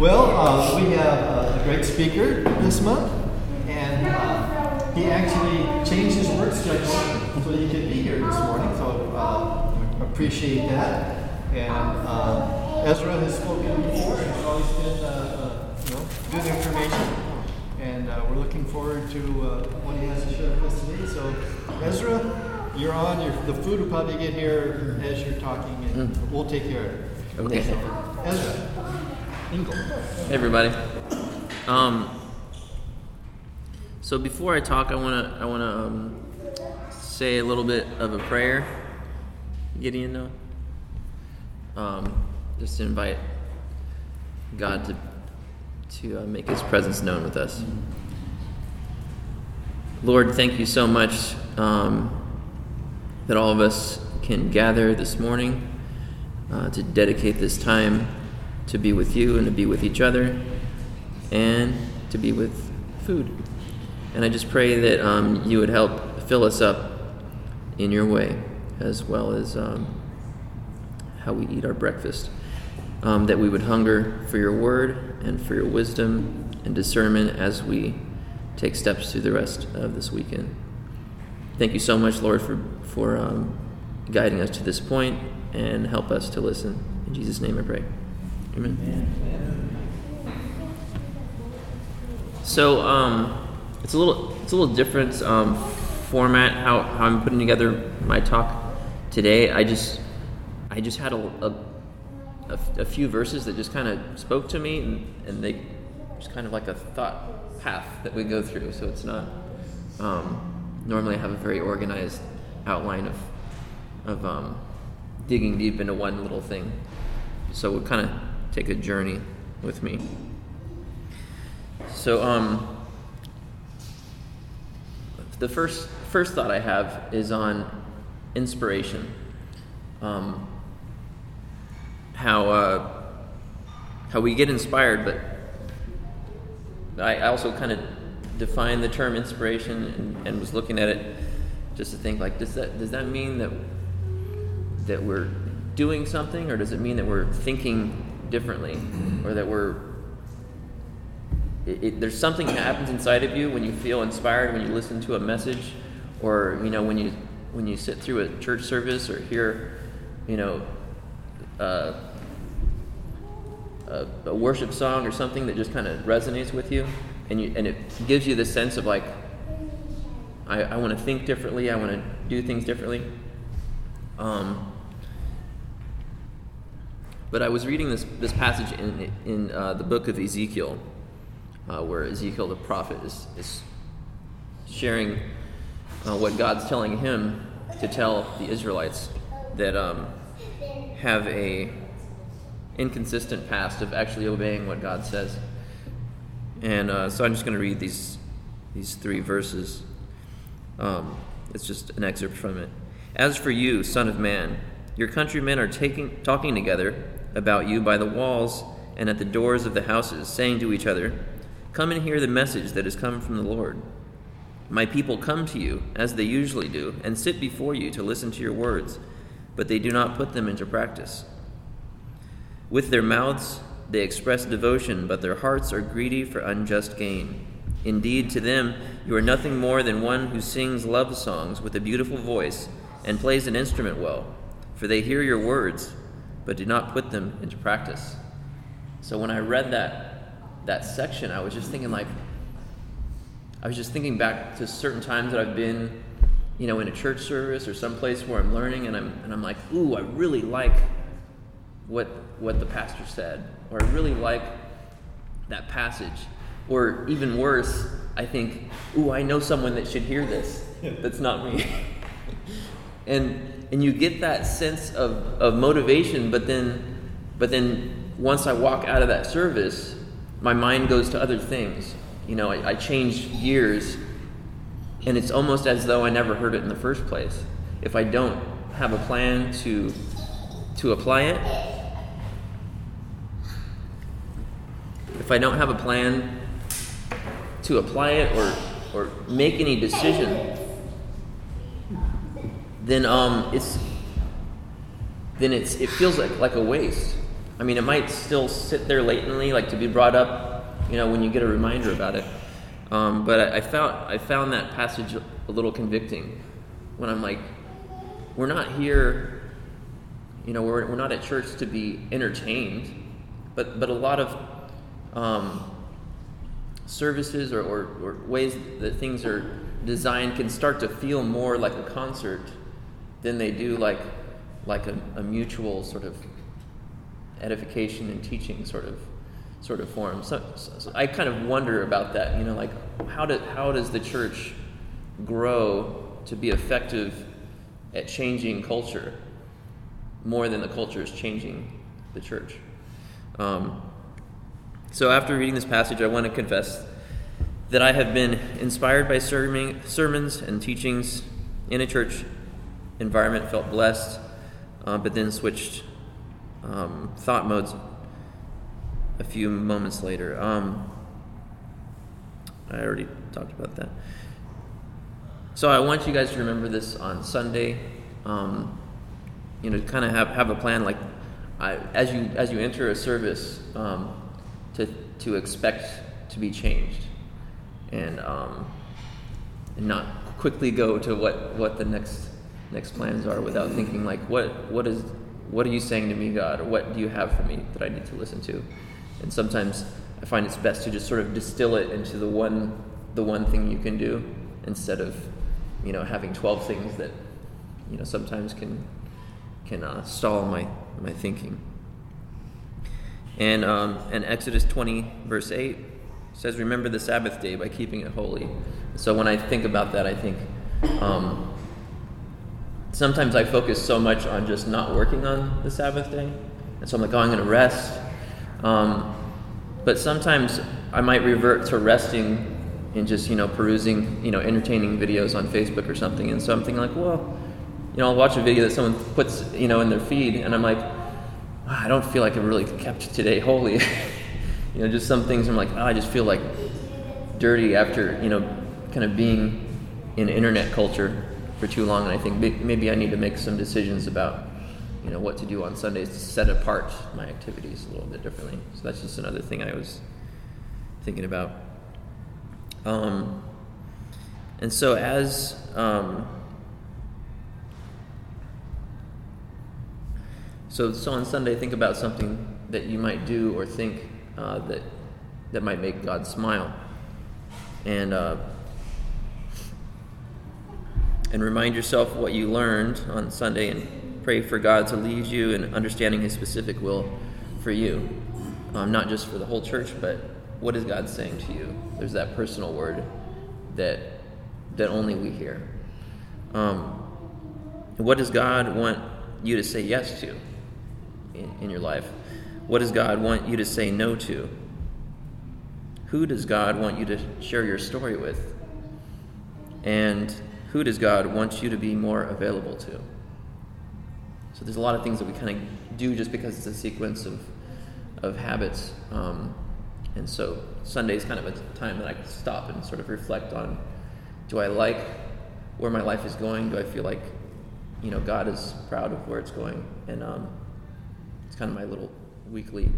Well, we have a great speaker this month, and he actually changed his work schedule so he could be here this morning, so appreciate that. And Ezra has spoken before, and it's always been good information, and we're looking forward to what he has to share with us today. So Ezra, you're on. The food will probably get here as you're talking, and we'll take care of it. Okay. So, Ezra Engel. Hey everybody. So before I talk, I wanna say a little bit of a prayer. Gideon, though. Just to invite God to make His presence known with us. Lord, thank you so much that all of us can gather this morning to dedicate this time to be with you and to be with each other and to be with food. And I just pray that you would help fill us up in your way, as well as how we eat our breakfast, that we would hunger for your word and for your wisdom and discernment as we take steps through the rest of this weekend. Thank you so much, Lord, for guiding us to this point, and help us to listen. In Jesus' name I pray. Amen. So it's a little different format how I'm putting together my talk today. I just had a few verses that just kind of spoke to me, and they just kind of like a thought path that we go through. So it's not normally I have a very organized outline of digging deep into one little thing. So we'll kind of take a journey with me. So the first thought I have is on inspiration. How we get inspired, but I also kind of defined the term inspiration and was looking at it just to think, like, does that mean that we're doing something, or does it mean that we're thinking differently, or that there's something that happens inside of you when you feel inspired, when you listen to a message, or when you sit through a church service or hear a worship song or something that just kind of resonates with you, and it gives you the sense of like, I want to think differently, I want to do things differently. But I was reading this passage in the book of Ezekiel, where Ezekiel the prophet is sharing what God's telling him to tell the Israelites that have a inconsistent past of actually obeying what God says. And so I'm just going to read these three verses. It's just an excerpt from it. As for you, son of man, your countrymen are talking together about you by the walls and at the doors of the houses, saying to each other, "Come and hear the message that has come from the Lord. My people come to you, as they usually do, and sit before you to listen to your words, but they do not put them into practice. With their mouths they express devotion, but their hearts are greedy for unjust gain. Indeed, to them you are nothing more than one who sings love songs with a beautiful voice and plays an instrument well, for they hear your words, but do not put them into practice." So when I read that section, I was just thinking back to certain times that I've been, in a church service or someplace where I'm learning, and I'm like, ooh, I really like what the pastor said, or I really like that passage, or even worse, I think, ooh, I know someone that should hear this. That's not me. And you get that sense of motivation, but then once I walk out of that service, my mind goes to other things. I change gears, and it's almost as though I never heard it in the first place. If I don't have a plan to apply it, or make any decision, then it feels like a waste. I mean, it might still sit there latently, like to be brought up, you know, when you get a reminder about it. But I found that passage a little convicting when I'm like, we're not here, you know, we're not at church to be entertained, but a lot of services or ways that things are designed can start to feel more like a concert than they do like a mutual sort of edification and teaching sort of form. So I kind of wonder about that, you know, like how does the church grow to be effective at changing culture more than the culture is changing the church? So after reading this passage, I want to confess that I have been inspired by sermons and teachings in a church environment, felt blessed, but then switched thought modes a few moments later. I already talked about that. So I want you guys to remember this on Sunday. You know, kind of have a plan, like as you enter a service, to expect to be changed, and not quickly go to what the next plans are without thinking like what are you saying to me, God, or what do you have for me that I need to listen to? And sometimes I find it's best to just sort of distill it into the one thing you can do instead of, you know, having 12 things that, you know, sometimes can stall my thinking. And Exodus 20 verse 8 says, "Remember the Sabbath day by keeping it holy." So when I think about that, I think sometimes I focus so much on just not working on the Sabbath day, and so I'm like, "Oh, I'm going to rest." But sometimes I might revert to resting and just, you know, perusing, you know, entertaining videos on Facebook or something, and so I'm thinking like, well, you know, I'll watch a video that someone puts, you know, in their feed, and I'm like, oh, I don't feel like I really kept today holy. You know, just some things I'm like, oh, I just feel like dirty after, you know, kind of being in internet culture for too long, and I think maybe I need to make some decisions about, you know, what to do on Sundays to set apart my activities a little bit differently. So that's just another thing I was thinking about. And so as... So on Sunday, think about something that you might do or think that might make God smile, and remind yourself what you learned on Sunday, and pray for God to lead you in understanding His specific will for you, not just for the whole church, but what is God saying to you? There's that personal word that only we hear. What does God want you to say yes to in your life? What does God want you to say no to? Who does God want you to share your story with? And who does God want you to be more available to? So there's a lot of things that we kind of do just because it's a sequence of habits. And so Sunday is kind of a time that I stop and sort of reflect on, do I like where my life is going? Do I feel like, you know, God is proud of where it's going? And it's kind of my little weekly,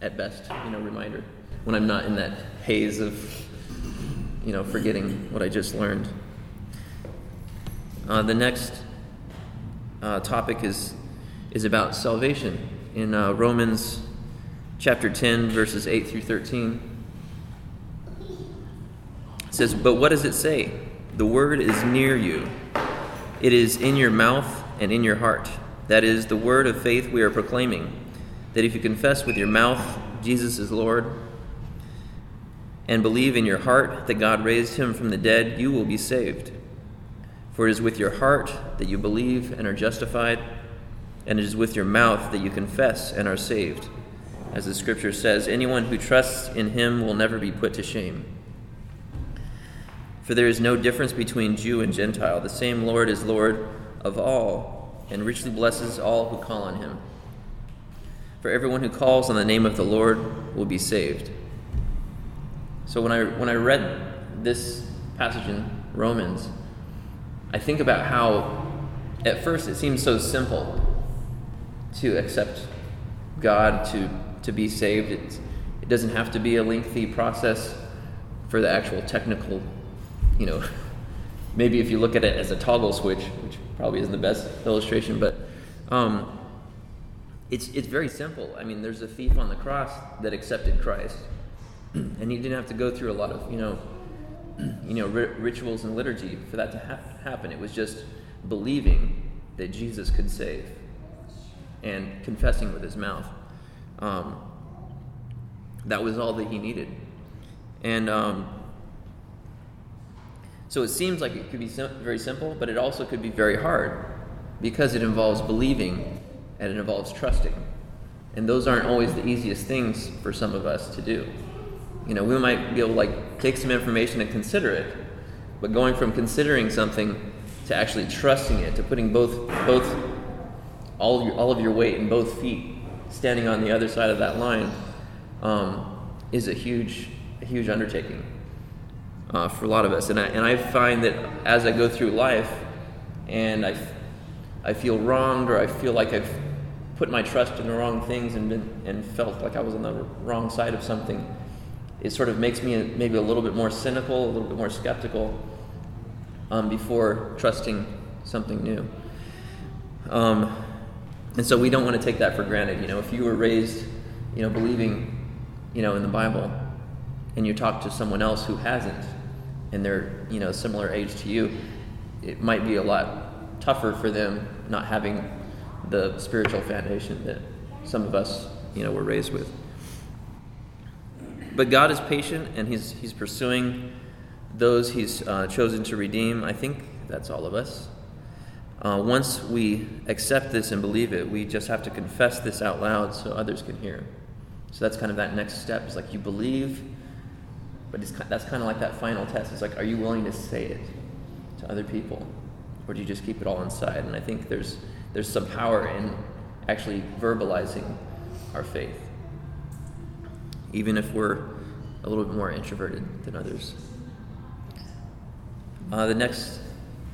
at best, you know, reminder when I'm not in that haze of, you know, forgetting what I just learned. The next topic is about salvation. In Romans chapter 10, verses 8 through 13, it says, "But what does it say? The word is near you. It is in your mouth and in your heart. That is the word of faith we are proclaiming, that if you confess with your mouth Jesus is Lord and believe in your heart that God raised him from the dead, you will be saved. For it is with your heart that you believe and are justified, and it is with your mouth that you confess and are saved. As the scripture says, anyone who trusts in him will never be put to shame. For there is no difference between Jew and Gentile. The same Lord is Lord of all, and richly blesses all who call on him. For everyone who calls on the name of the Lord will be saved." So when I read this passage in Romans, I think about how at first it seems so simple to accept God to be saved. It doesn't have to be a lengthy process for the actual technical, maybe if you look at it as a toggle switch, which probably isn't the best illustration, but it's very simple. I mean, there's a thief on the cross that accepted Christ, and he didn't have to go through a lot of, rituals and liturgy for that to happen. It was just believing that Jesus could save and confessing with his mouth. That was all that he needed. And so it seems like it could be very simple, but it also could be very hard because it involves believing and it involves trusting. And those aren't always the easiest things for some of us to do. We might be able to take some information and consider it, but going from considering something to actually trusting it, to putting both all of your weight in both feet, standing on the other side of that line, is a huge undertaking for a lot of us. And I find that as I go through life, and I feel wronged, or I feel like I've put my trust in the wrong things and felt like I was on the wrong side of something, it sort of makes me maybe a little bit more cynical, a little bit more skeptical before trusting something new. And so we don't want to take that for granted. If you were raised, believing, in the Bible, and you talk to someone else who hasn't, and they're, similar age to you, it might be a lot tougher for them not having the spiritual foundation that some of us, were raised with. But God is patient, and He's pursuing those He's chosen to redeem. I think that's all of us. Once we accept this and believe it, we just have to confess this out loud so others can hear. So that's kind of that next step. It's like you believe, but that's kind of like that final test. It's like, are you willing to say it to other people, or do you just keep it all inside? And I think there's some power in actually verbalizing our faith, even if we're a little bit more introverted than others. The next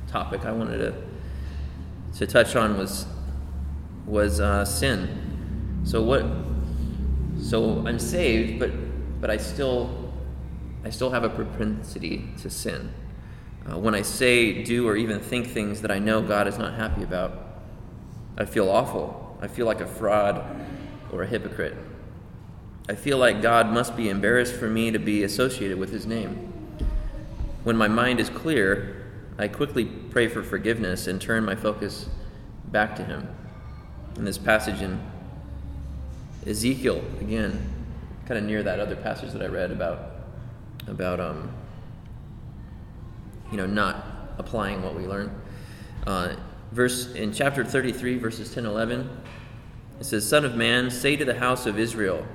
topic I wanted to touch on was sin. So I'm saved, but I still have a propensity to sin. When I say, do, or even think things that I know God is not happy about, I feel awful. I feel like a fraud or a hypocrite. I feel like God must be embarrassed for me to be associated with His name. When my mind is clear, I quickly pray for forgiveness and turn my focus back to Him. In this passage in Ezekiel, again, kind of near that other passage that I read about not applying what we learn. In chapter 33, verses 10-11, it says, "Son of man, say to the house of Israel,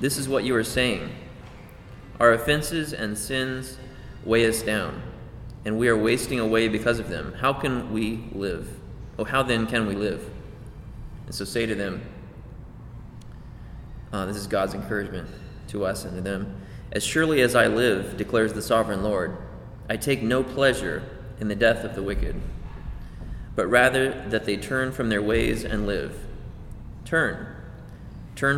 this is what you are saying. Our offenses and sins weigh us down, and we are wasting away because of them. How can we live? Oh, how then can we live?" And so say to them, this is God's encouragement to us and to them, "As surely as I live, declares the sovereign Lord, I take no pleasure in the death of the wicked, but rather that they turn from their ways and live. Turn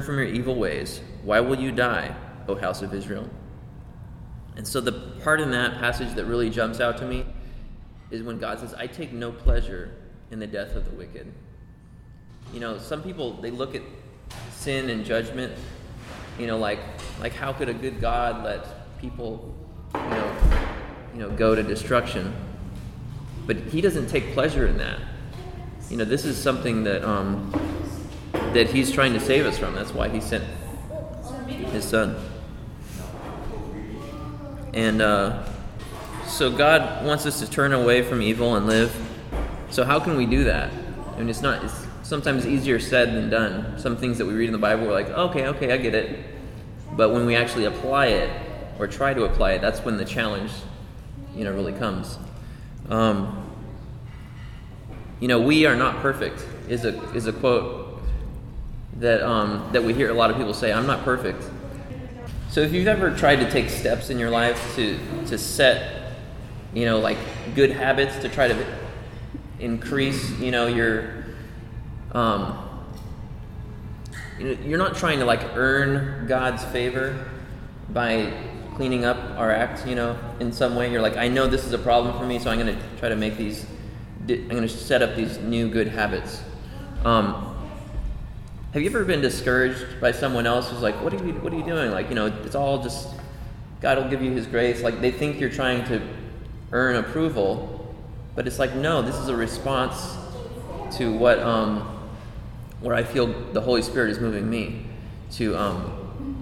from your evil ways. Why will you die, O house of Israel?" And so the part in that passage that really jumps out to me is when God says, "I take no pleasure in the death of the wicked." Some people, they look at sin and judgment, like how could a good God let people, go to destruction? But He doesn't take pleasure in that. This is something that He's trying to save us from. That's why He sent His Son. And so God wants us to turn away from evil and live. So how can we do that? I mean, it's sometimes easier said than done. Some things that we read in the Bible, we're like, okay, I get it. But when we actually apply it, or try to apply it, that's when the challenge, really comes. "We are not perfect" is a quote that we hear a lot of people say. I'm not perfect. So if you've ever tried to take steps in your life to set, good habits to try to increase, your You're not trying to like earn God's favor by cleaning up our acts, you know, in some way. You're like, I know this is a problem for me, so I'm going to try to make these, I'm going to set up these new good habits. Have you ever been discouraged by someone else who's like, what are you doing? Like, you know, it's all just, God will give you his grace. Like, they think you're trying to earn approval, but it's like, no, this is a response to what, where I feel the Holy Spirit is moving me to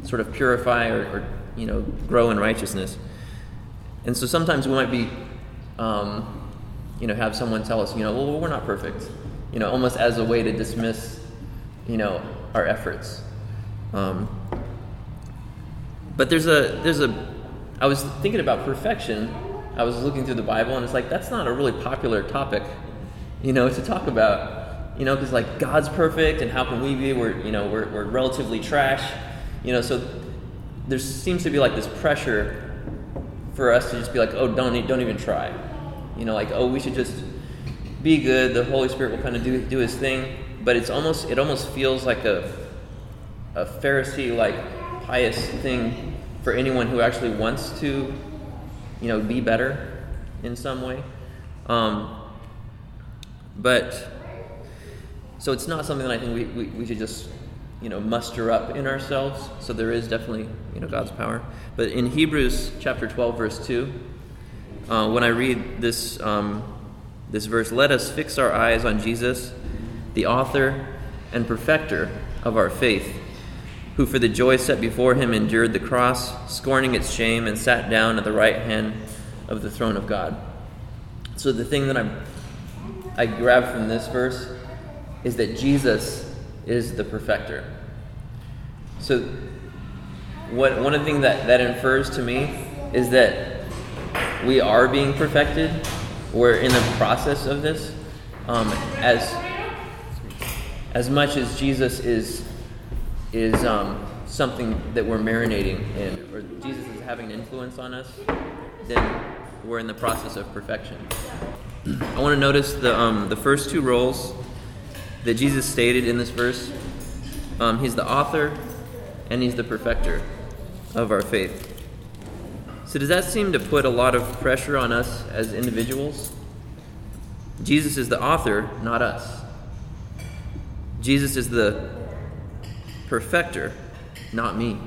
sort of purify or you know, grow in righteousness. And so sometimes we might be, you know, have someone tell us, you know, well, we're not perfect, you know, almost as a way to dismiss, you know, our efforts. But I was thinking about perfection. I was looking through the Bible, and it's like, that's not a really popular topic, you know, to talk about. You know, because like God's perfect, and how can we be? We're relatively trash, you know. So there seems to be like this pressure for us to just be like, oh, don't even try, you know, like, oh, we should just be good. The Holy Spirit will kind of do his thing. But it almost feels like a Pharisee like pious thing for anyone who actually wants to, you know, be better in some way. But so it's not something that I think we should just, you know, muster up in ourselves. So there is definitely, you know, God's power. But in Hebrews chapter 12, verse 2, when I read this this verse, let us fix our eyes on Jesus, the author and perfecter of our faith, who for the joy set before him endured the cross, scorning its shame, and sat down at the right hand of the throne of God. So the thing that I grab from this verse is that Jesus is the perfecter. So one of the things that infers to me is that we are being perfected. We're in the process of this. As much as Jesus is something that we're marinating in, or Jesus is having an influence on us, then we're in the process of perfection. I want to notice the first two roles that Jesus stated in this verse. He's the author and he's the perfecter of our faith. So does that seem to put a lot of pressure on us as individuals? Jesus is the author, not us. Jesus is the perfecter, not me.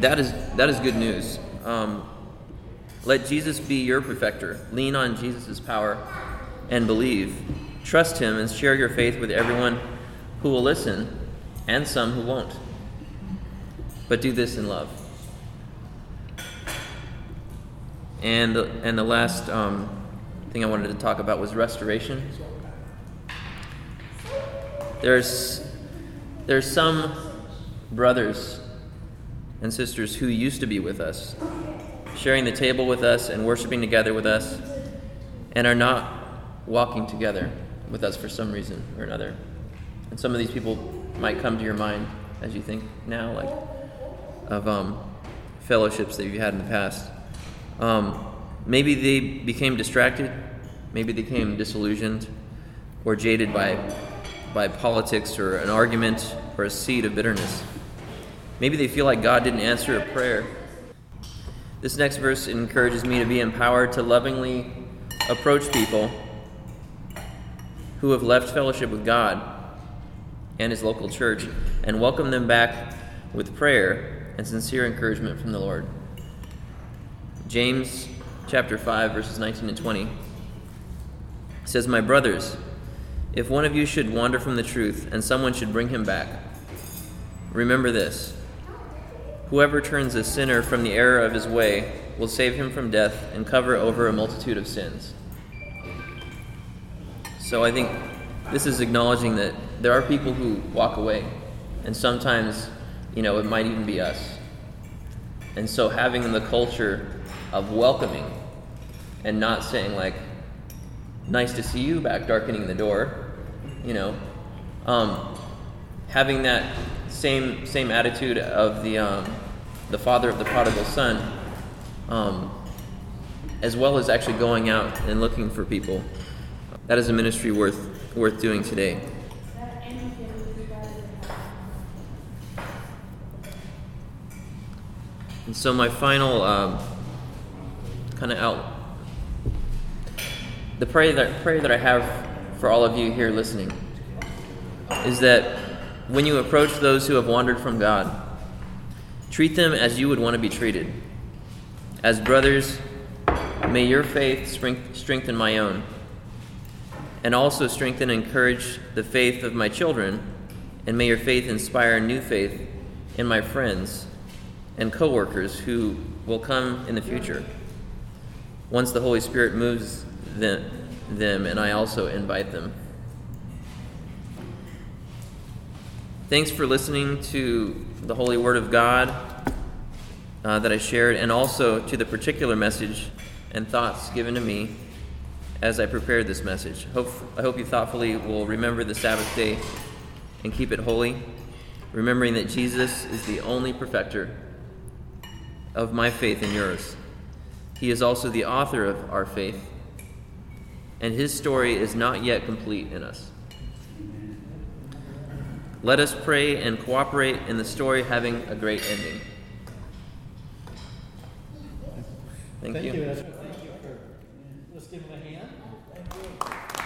That is good news. Let Jesus be your perfecter. Lean on Jesus' power and believe. Trust him and share your faith with everyone who will listen and some who won't. But do this in love. And the last thing I wanted to talk about was restoration. There's some brothers and sisters who used to be with us, sharing the table with us and worshiping together with us, and are not walking together with us for some reason or another. And some of these people might come to your mind as you think now, like, of fellowships that you've had in the past. Maybe they became distracted, maybe they became disillusioned or jaded by politics or an argument or a seed of bitterness. Maybe they feel like God didn't answer a prayer. This next verse encourages me to be empowered to lovingly approach people who have left fellowship with God and his local church, and welcome them back with prayer and sincere encouragement from the Lord. James chapter 5, verses 19 and 20 says, my brothers, if one of you should wander from the truth and someone should bring him back, remember this, whoever turns a sinner from the error of his way will save him from death and cover over a multitude of sins. So I think this is acknowledging that there are people who walk away, and sometimes, you know, it might even be us. And so having the culture of welcoming and not saying like, nice to see you back, darkening the door, you know, having that same attitude of the father of the prodigal son, as well as actually going out and looking for people. That is a ministry worth doing today. And so my final the prayer that I have for all of you here listening is that when you approach those who have wandered from God, treat them as you would want to be treated. As brothers, may your faith strengthen my own, and also strengthen and encourage the faith of my children, and may your faith inspire new faith in my friends and co-workers who will come in the future, once the Holy Spirit moves them and I also invite them. Thanks for listening to the Holy Word of God that I shared, and also to the particular message and thoughts given to me as I prepared this message. I hope you thoughtfully will remember the Sabbath day and keep it holy, remembering that Jesus is the only perfecter of my faith and yours. He is also the author of our faith, and his story is not yet complete in us. Let us pray and cooperate in the story having a great ending. Thank you. Let's give him a hand.